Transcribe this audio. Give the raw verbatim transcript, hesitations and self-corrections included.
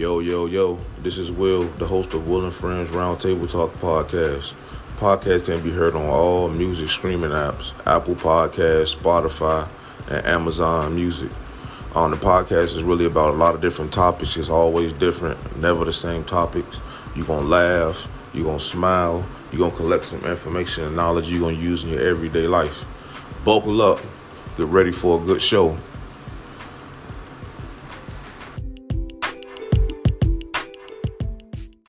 Yo, yo, yo, this is Will, the host of Will and Friends Round Table Talk podcast. Podcast can be heard on all music streaming apps, Apple Podcasts, Spotify, and Amazon Music. On um, the podcast is really about a lot of different topics. It's always different, never the same topics. You're going to laugh, you're going to smile, you're going to collect some information and knowledge you're going to use in your everyday life. Buckle up, get ready for a good show.